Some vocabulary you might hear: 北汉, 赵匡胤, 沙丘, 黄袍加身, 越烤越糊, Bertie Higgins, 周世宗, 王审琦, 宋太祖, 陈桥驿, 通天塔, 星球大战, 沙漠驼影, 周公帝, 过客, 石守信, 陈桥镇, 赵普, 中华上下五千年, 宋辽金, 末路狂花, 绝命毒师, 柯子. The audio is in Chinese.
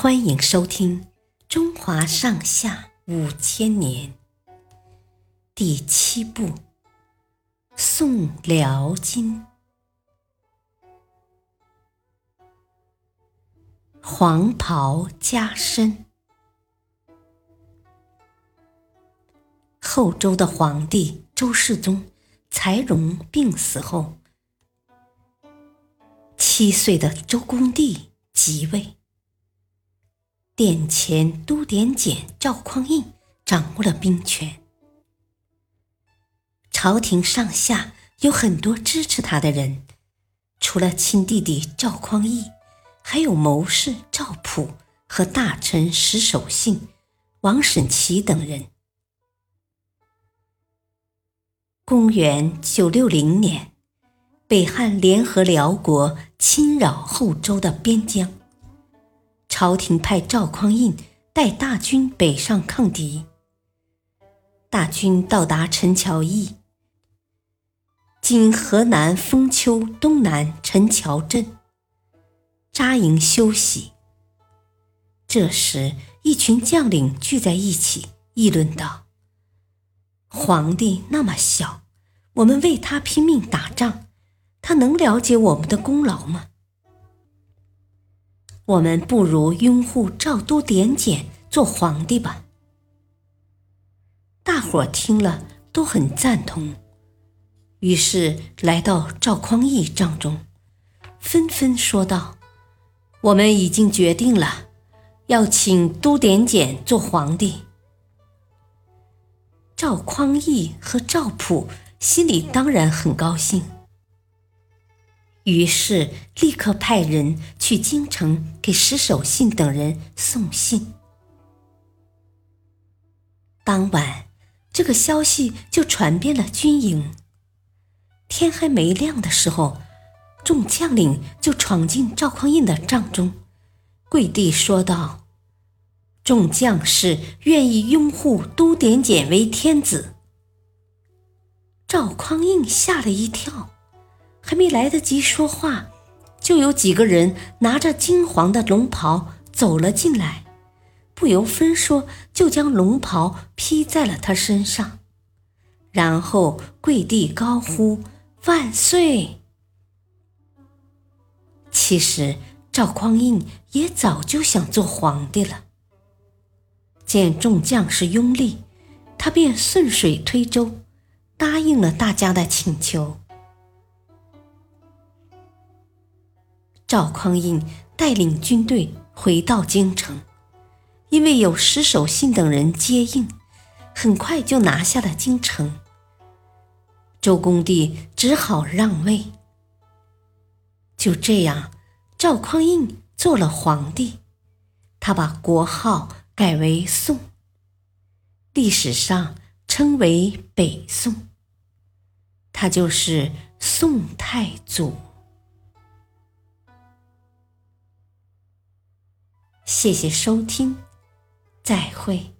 欢迎收听《中华上下5000年》第7部《宋辽金》。黄袍加身。后周的皇帝周世宗才容病死后，7岁的周公帝即位。殿前都点检赵匡胤掌握了兵权，朝廷上下有很多支持他的人，除了亲弟弟赵匡胤，还有谋士赵普和大臣石守信、王审琦等人。公元960年，北汉联合辽国侵扰后周的边疆，朝廷派赵匡胤带大军北上抗敌。大军到达陈桥驿，今河南封丘东南陈桥镇，扎营休息。这时一群将领聚在一起议论道：皇帝那么小，我们为他拼命打仗，他能了解我们的功劳吗？我们不如拥护赵都点检做皇帝吧。大伙听了都很赞同，于是来到赵匡胤帐中，纷纷说道：我们已经决定了，要请都点检做皇帝。赵匡胤和赵普心里当然很高兴，于是立刻派人去京城给石守信等人送信。当晚，这个消息就传遍了军营。天还没亮的时候，众将领就闯进赵匡胤的帐中，跪地说道：众将士愿意拥护都点检为天子。赵匡胤吓了一跳，还没来得及说话，就有几个人拿着金黄的龙袍走了进来，不由分说就将龙袍披在了他身上，然后跪地高呼万岁。其实赵匡胤也早就想做皇帝了，见众将士拥立，他便顺水推舟，答应了大家的请求。赵匡胤带领军队回到京城，因为有石守信等人接应，很快就拿下了京城。周公帝只好让位。就这样，赵匡胤做了皇帝，他把国号改为宋，历史上称为北宋，他就是宋太祖。谢谢收听，再会。